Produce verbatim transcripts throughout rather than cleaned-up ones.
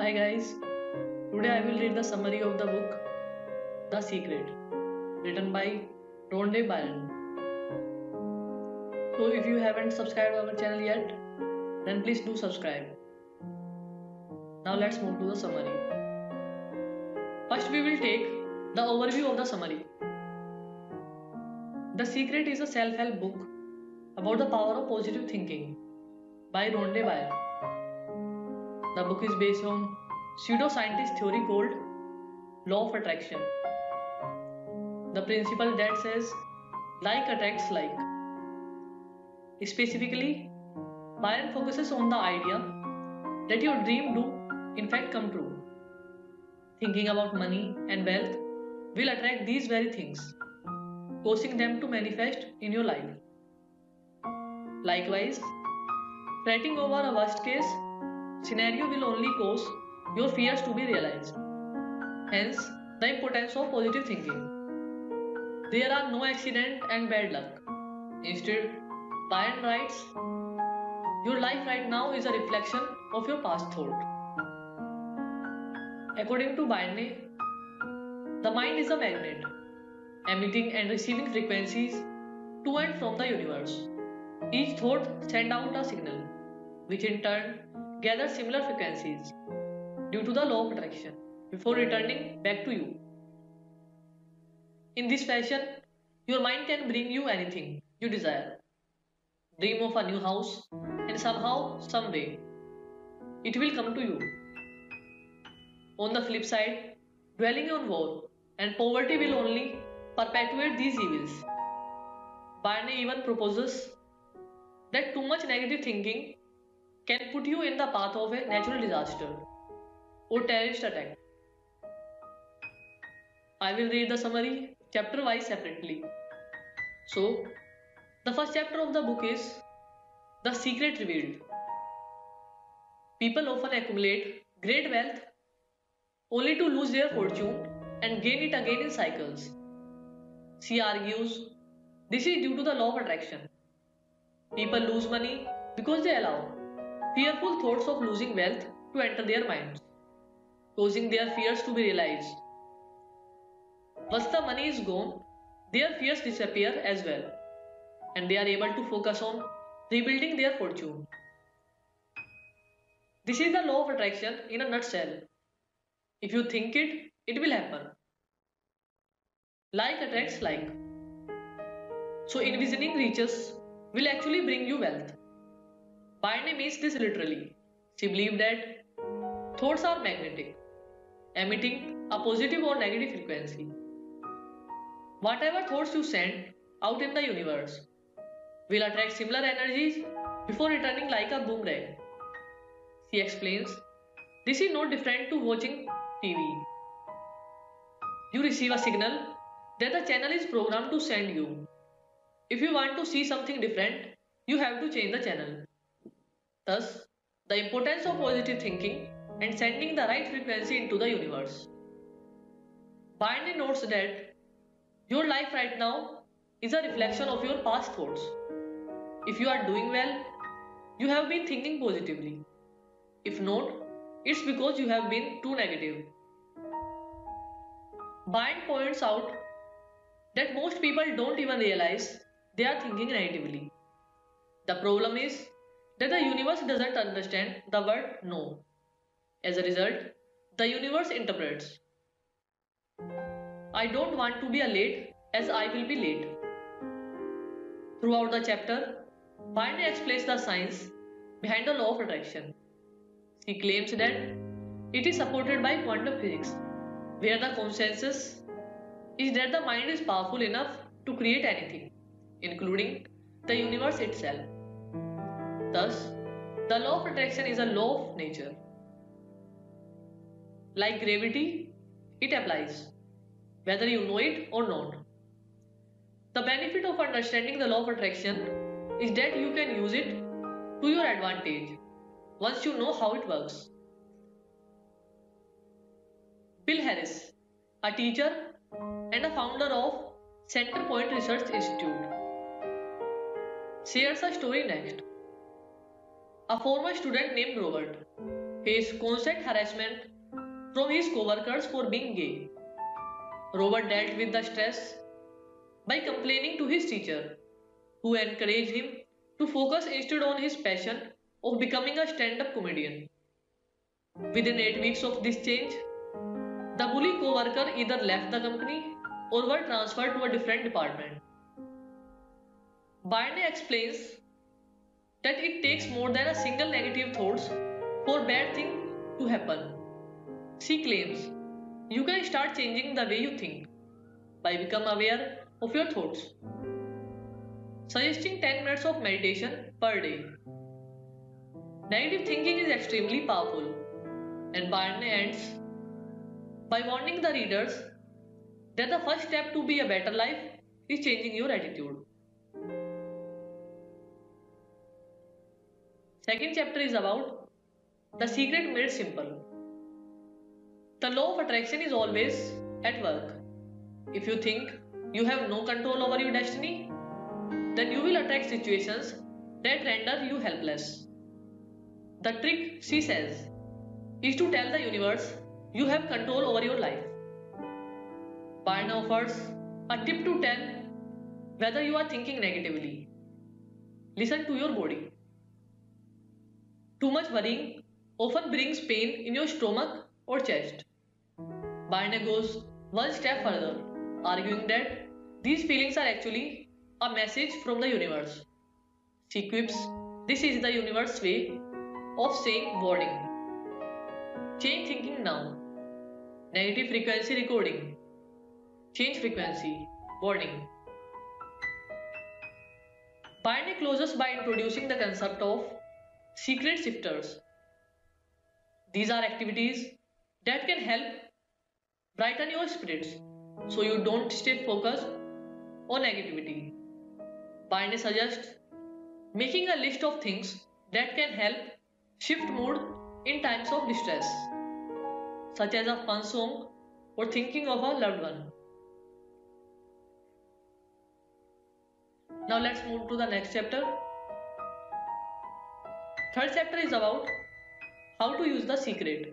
Hi guys, today I will read the summary of the book The Secret, written by Rhonda Byrne. So if you haven't subscribed our channel yet, then please do subscribe. Now let's move to the summary. First we will take the overview of the summary. The Secret is a self-help book about the power of positive thinking by Rhonda Byrne. The book is based on pseudoscientist theory called Law of Attraction, the principle that says like attracts like. Specifically, Byron focuses on the idea that your dream do in fact come true. Thinking about money and wealth will attract these very things, causing them to manifest in your life. Likewise, fretting over a worst case scenario will only cause your fears to be realized. Hence, the importance of positive thinking. There are no accident and bad luck. Instead, Byron writes, your life right now is a reflection of your past thought. According to Byrne, the mind is a magnet, emitting and receiving frequencies to and from the universe. Each thought sends out a signal, which in turn gathers similar frequencies due to the law of attraction before returning back to you. In this fashion, your mind can bring you anything you desire. Dream of a new house, and somehow, someday, it will come to you. On the flip side, dwelling on war and poverty will only perpetuate these evils. Byrne even proposes that too much negative thinking can put you in the path of a natural disaster or terrorist attack. I will read the summary chapter-wise separately. So, the first chapter of the book is The Secret Revealed. People often accumulate great wealth only to lose their fortune and gain it again in cycles. She argues this is due to the law of attraction. People lose money because they allow fearful thoughts of losing wealth to enter their minds, causing their fears to be realized. Once the money is gone, their fears disappear as well, and they are able to focus on rebuilding their fortune. This is the law of attraction in a nutshell. If you think it, it will happen. Like attracts like. So envisioning riches will actually bring you wealth. Byrne means this literally. She believed that thoughts are magnetic, emitting a positive or negative frequency. Whatever thoughts you send out in the universe will attract similar energies before returning like a boomerang. She explains, this is no different to watching T V. You receive a signal that the channel is programmed to send you. If you want to see something different, you have to change the channel. Thus, the importance of positive thinking and sending the right frequency into the universe. Byrne notes that your life right now is a reflection of your past thoughts. If you are doing well, you have been thinking positively. If not, it's because you have been too negative. Byrne points out that most people don't even realize they are thinking negatively. The problem is that the universe doesn't understand the word no. As a result, the universe interprets, I don't want to be a late as I will be late. Throughout the chapter, Byrne explains the science behind the law of attraction. She claims that it is supported by quantum physics, where the consensus is that the mind is powerful enough to create anything, including the universe itself. Thus, the law of attraction is a law of nature. Like gravity, it applies, whether you know it or not. The benefit of understanding the law of attraction is that you can use it to your advantage once you know how it works. Bill Harris, a teacher and a founder of Center Point Research Institute, shares a story next. A former student named Robert faced constant harassment from his co-workers for being gay. Robert dealt with the stress by complaining to his teacher, who encouraged him to focus instead on his passion of becoming a stand-up comedian. Within eight weeks of this change, the bully co-worker either left the company or were transferred to a different department. Byrne explains that it takes more than a single negative thoughts for bad thing to happen. She claims, you can start changing the way you think by become aware of your thoughts, suggesting ten minutes of meditation per day. Negative thinking is extremely powerful, and Byrne ends by warning the readers that the first step to be a better life is changing your attitude. Second chapter is about the secret made simple. The law of attraction is always at work. If you think you have no control over your destiny, then you will attract situations that render you helpless. The trick, she says, is to tell the universe you have control over your life. Byrne offers a tip to tell whether you are thinking negatively. Listen to your body. Too much worrying often brings pain in your stomach or chest. Byrne goes one step further, arguing that these feelings are actually a message from the universe. She quips, this is the universe's way of saying warning. Change thinking now. Negative frequency recording. Change frequency. Warning. Byrne closes by introducing the concept of secret shifters. These are activities that can help brighten your spirits so you don't stay focused on negativity. Byrne suggests making a list of things that can help shift mood in times of distress, such as a fun song or thinking of a loved one. Now let's move to the next chapter. Third chapter is about how to use the secret.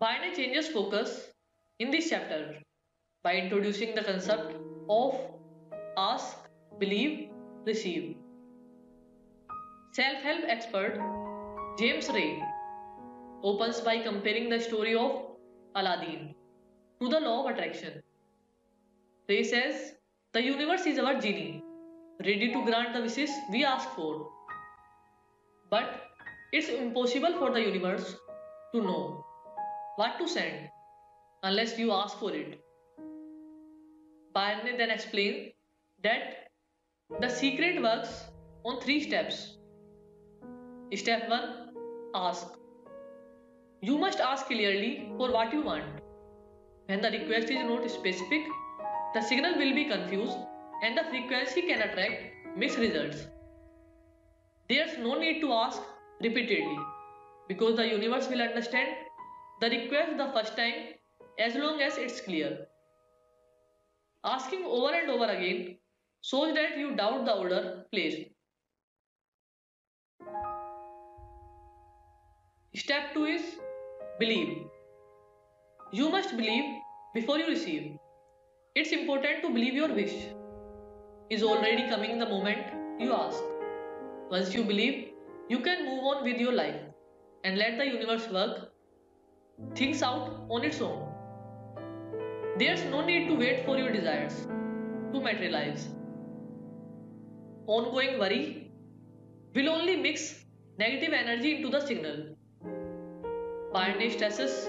Byrne changes focus in this chapter by introducing the concept of ask, believe, receive. Self-help expert James Ray opens by comparing the story of Aladdin to the law of attraction. Ray says, the universe is our genie, ready to grant the wishes we ask for. But it's impossible for the universe to know what to send unless you ask for it. Byrne then explains that the secret works on three steps. Step one. Ask. You must ask clearly for what you want. When the request is not specific, the signal will be confused and the frequency can attract mixed results. There's no need to ask repeatedly because the universe will understand the request the first time as long as it's clear. Asking over and over again shows that you doubt the order placed. Step two is believe. You must believe before you receive. It's important to believe your wish is already coming the moment you ask. Once you believe, you can move on with your life and let the universe work things out on its own. There's no need to wait for your desires to materialize. Ongoing worry will only mix negative energy into the signal. Byrne stresses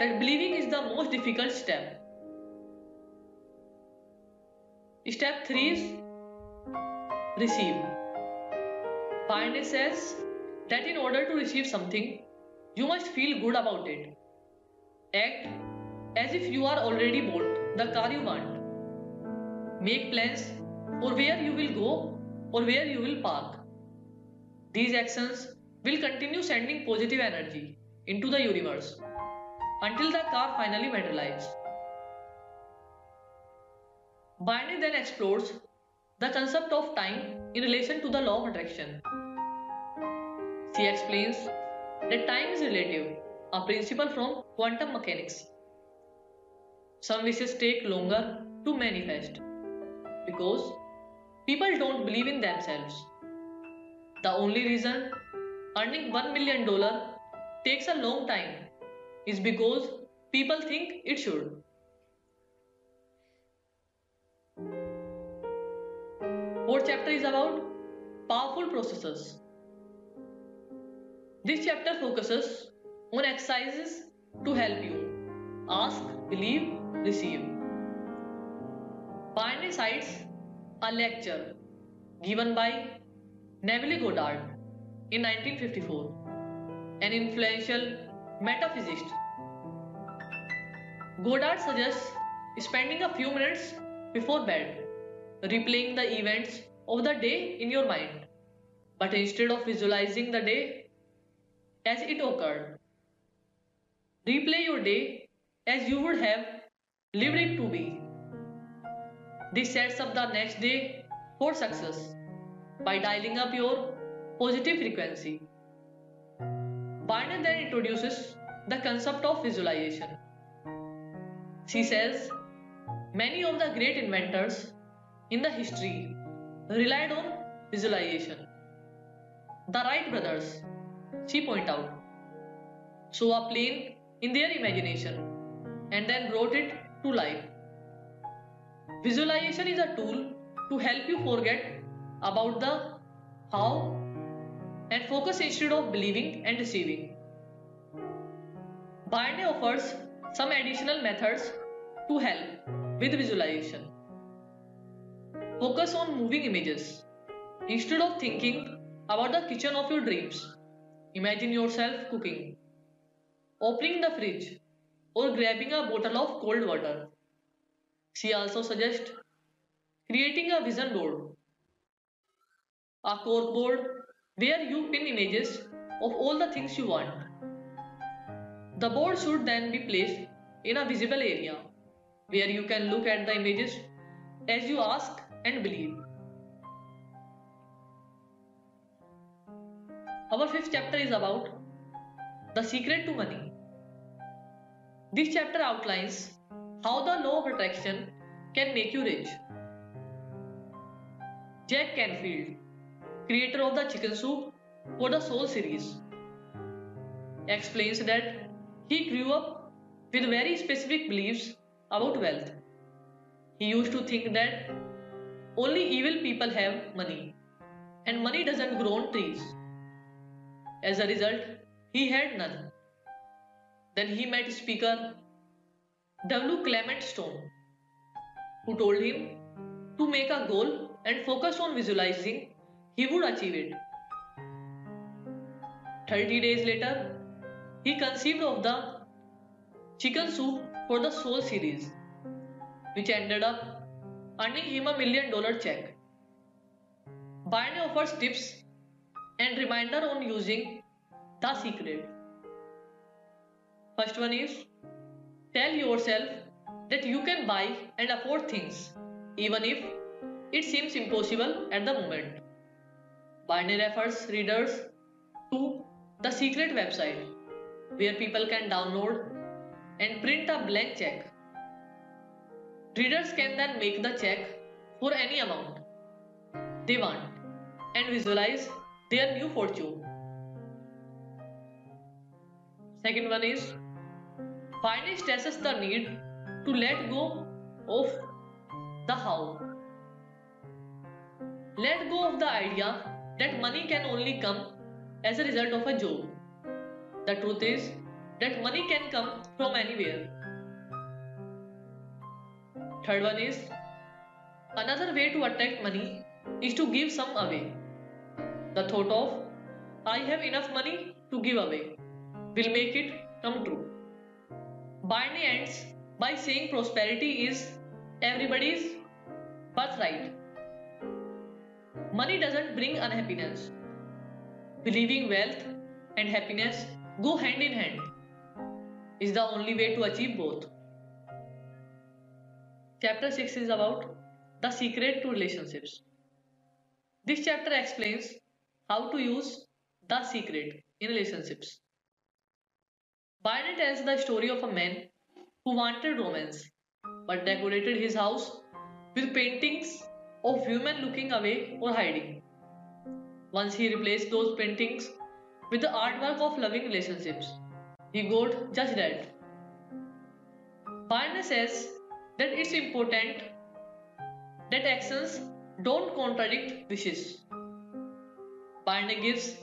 that believing is the most difficult step. Step three is receive. Byrne says that in order to receive something, you must feel good about it. Act as if you are already bought the car you want. Make plans for where you will go or where you will park. These actions will continue sending positive energy into the universe until the car finally materializes. Byrne then explores the concept of time in relation to the law of attraction. She explains that time is relative, a principle from quantum mechanics. Some wishes take longer to manifest because people don't believe in themselves. The only reason earning one million dollars takes a long time is because people think it should. Fourth chapter is about powerful processes. This chapter focuses on exercises to help you ask, believe, receive. Byrne cites a lecture given by Neville Goddard in nineteen fifty-four, an influential metaphysicist. Goddard suggests spending a few minutes before bed replaying the events of the day in your mind, but instead of visualizing the day as it occurred, replay your day as you would have lived it to be. This sets up the next day for success by dialing up your positive frequency. Byrne then introduces the concept of visualization. She says many of the great inventors in the history relied on visualization. The Wright brothers, she points out, saw a plane in their imagination and then brought it to life. Visualization is a tool to help you forget about the how and focus instead of believing and receiving. Byrne offers some additional methods to help with visualization. Focus on moving images. Instead of thinking about the kitchen of your dreams, imagine yourself cooking, opening the fridge, or grabbing a bottle of cold water. She also suggests creating a vision board, a cork board where you pin images of all the things you want. The board should then be placed in a visible area where you can look at the images as you ask and believe. Our fifth chapter is about the secret to money. This chapter outlines how the law of attraction can make you rich. Jack Canfield, creator of the Chicken Soup for the Soul series, explains that he grew up with very specific beliefs about wealth. He used to think that only evil people have money, and money doesn't grow on trees. As a result, he had none. Then he met speaker W. Clement Stone, who told him to make a goal and focus on visualizing he would achieve it. Thirty days later, he conceived of the Chicken Soup for the Soul series, which ended up earning him a million dollar check. Byrne offers tips and reminder on using the secret. First one is, tell yourself that you can buy and afford things, even if it seems impossible at the moment. Byrne refers readers to the secret website where people can download and print a blank check. Readers can then make the check for any amount they want and visualize their new fortune. Second one is, Byrne stresses the need to let go of the how. Let go of the idea that money can only come as a result of a job. The truth is that money can come from anywhere. Third one is, another way to attract money is to give some away. The thought of, I have enough money to give away, will make it come true. Byrne ends by saying prosperity is everybody's birthright. Money doesn't bring unhappiness. Believing wealth and happiness go hand in hand is the only way to achieve both. Chapter six is about the secret to relationships. This chapter explains how to use the secret in relationships. Byrne tells the story of a man who wanted romance but decorated his house with paintings of women looking away or hiding. Once he replaced those paintings with the artwork of loving relationships, he got judged at. Byrne says that it's important that actions don't contradict wishes. Byrne gives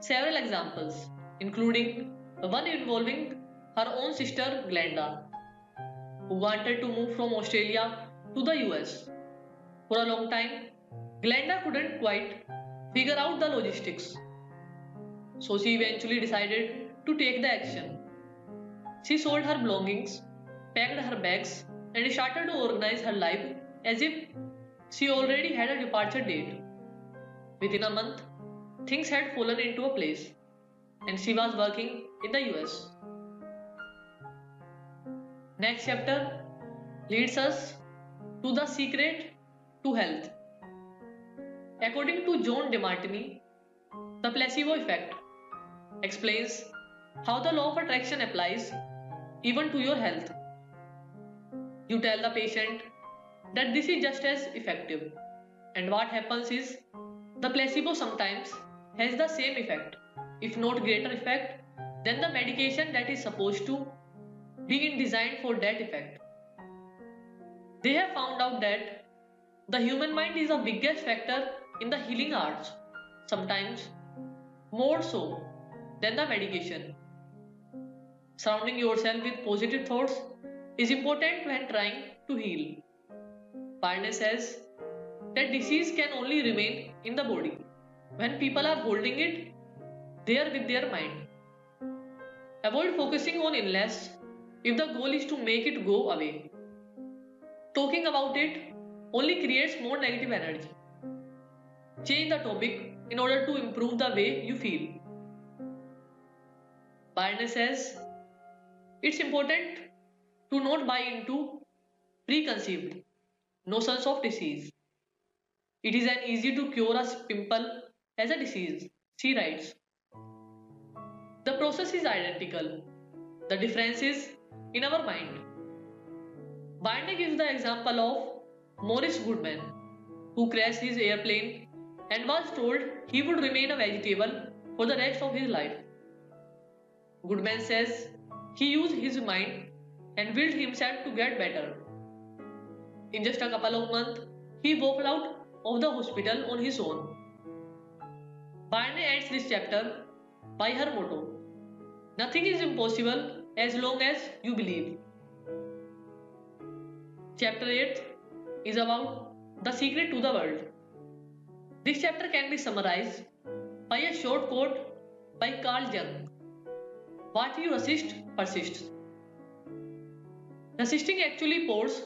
several examples, including one involving her own sister Glenda, who wanted to move from Australia to the U S. For a long time, Glenda couldn't quite figure out the logistics, so she eventually decided to take the action. She sold her belongings, packed her bags, and started to organize her life as if she already had a departure date. Within a month, things had fallen into a place, and she was working in the U S. Next chapter leads us to the secret to health. According to John DeMartini, the placebo effect explains how the law of attraction applies even to your health. You tell the patient that this is just as effective, and what happens is the placebo sometimes has the same effect, if not greater effect, than the medication that is supposed to be designed for that effect. They have found out that the human mind is the biggest factor in the healing arts, sometimes more so than the medication. Surrounding yourself with positive thoughts is important when trying to heal. Byrne says that disease can only remain in the body when people are holding it there with their mind. Avoid focusing on illness if the goal is to make it go away. Talking about it only creates more negative energy. Change the topic in order to improve the way you feel. Byrne says it's important to not buy into preconceived notions of disease. It is as easy to cure a pimple as a disease, she writes. The process is identical. The difference is in our mind. Byrne gives the example of Morris Goodman, who crashed his airplane and was told he would remain a vegetable for the rest of his life. Goodman says he used his mind and willed himself to get better. In just a couple of months, he walked out of the hospital on his own. Byrne ends this chapter by her motto, "Nothing is impossible as long as you believe." Chapter eight is about the secret to the world. This chapter can be summarized by a short quote by Carl Jung: "What you resist persists." Resisting actually pours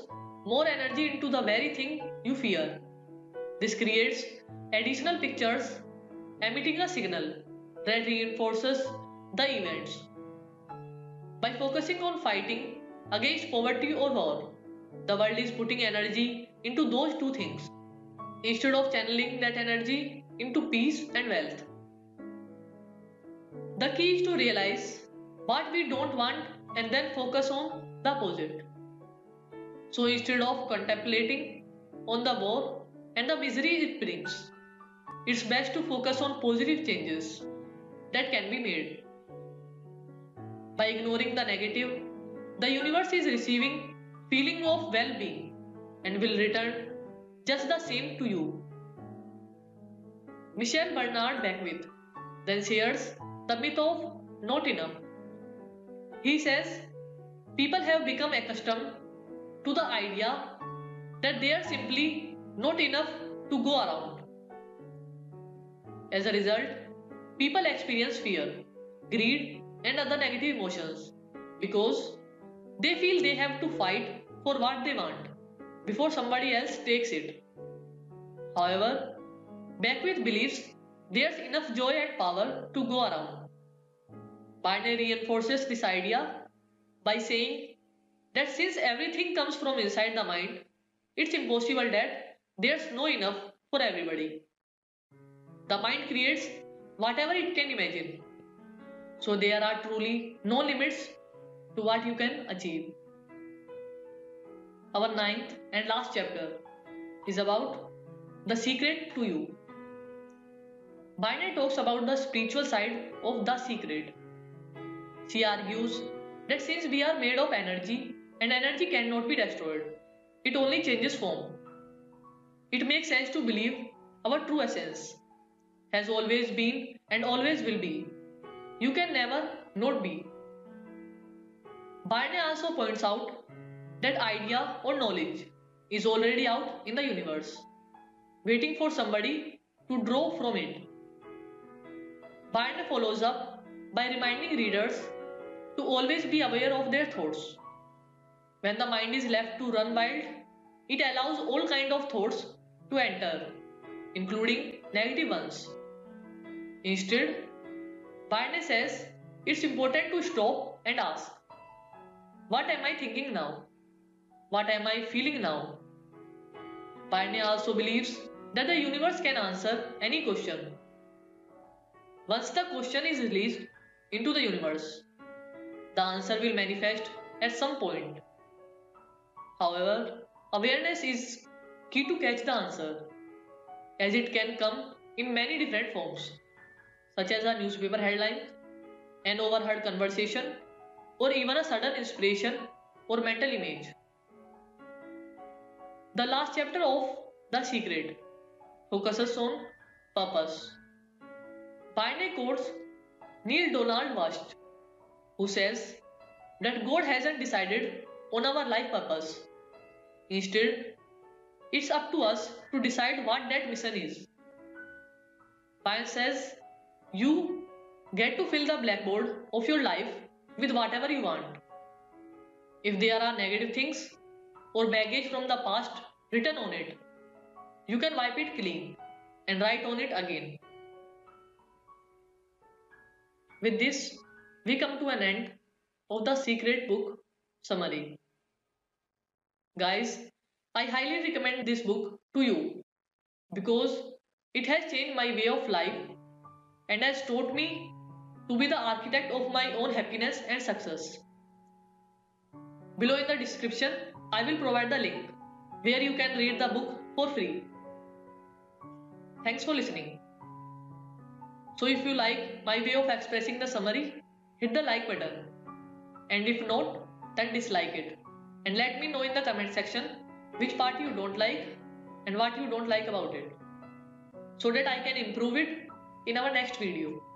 more energy into the very thing you fear. This creates additional pictures, emitting a signal that reinforces the events. By focusing on fighting against poverty or war, the world is putting energy into those two things, instead of channeling that energy into peace and wealth. The key is to realize what we don't want and then focus on the opposite. So instead of contemplating on the war and the misery it brings, it's best to focus on positive changes that can be made. By ignoring the negative, the universe is receiving feeling of well-being and will return just the same to you. Michel Bernard Beckwith then shares the myth of not enough. He says people have become accustomed to the idea that they are simply not enough to go around. As a result, people experience fear, greed, and other negative emotions because they feel they have to fight for what they want before somebody else takes it. However, Beckwith believes there's enough joy and power to go around. Byrne reinforces this idea by saying that since everything comes from inside the mind, it's impossible that there's no enough for everybody. The mind creates whatever it can imagine, so there are truly no limits to what you can achieve. Our ninth and last chapter is about the secret to you. Byrne talks about the spiritual side of the secret. She argues that since we are made of energy and energy cannot be destroyed, it only changes form. It makes sense to believe our true essence has always been and always will be. You can never not be. Byrne also points out that idea or knowledge is already out in the universe, waiting for somebody to draw from it. Byrne follows up by reminding readers to always be aware of their thoughts. When the mind is left to run wild, it allows all kinds of thoughts to enter, including negative ones. Instead, Byrne says it's important to stop and ask, what am I thinking now? What am I feeling now? Byrne also believes that the universe can answer any question. Once the question is released into the universe, the answer will manifest at some point. However, awareness is key to catch the answer, as it can come in many different forms, such as a newspaper headline, an overheard conversation, or even a sudden inspiration or mental image. The last chapter of The Secret focuses on purpose. Byrne quotes Neil Donald Walsh, who says that God hasn't decided on our life purpose. Instead, it's up to us to decide what that mission is. Byrne says you get to fill the blackboard of your life with whatever you want. If there are negative things or baggage from the past written on it, you can wipe it clean and write on it again. With this, we come to an end of the Secret book summary. Guys, I highly recommend this book to you because it has changed my way of life and has taught me to be the architect of my own happiness and success. Below in the description, I will provide the link where you can read the book for free. Thanks for listening. So if you like my way of expressing the summary, hit the like button, and if not, then dislike it and let me know in the comment section which part you don't like and what you don't like about it so that I can improve it in our next video.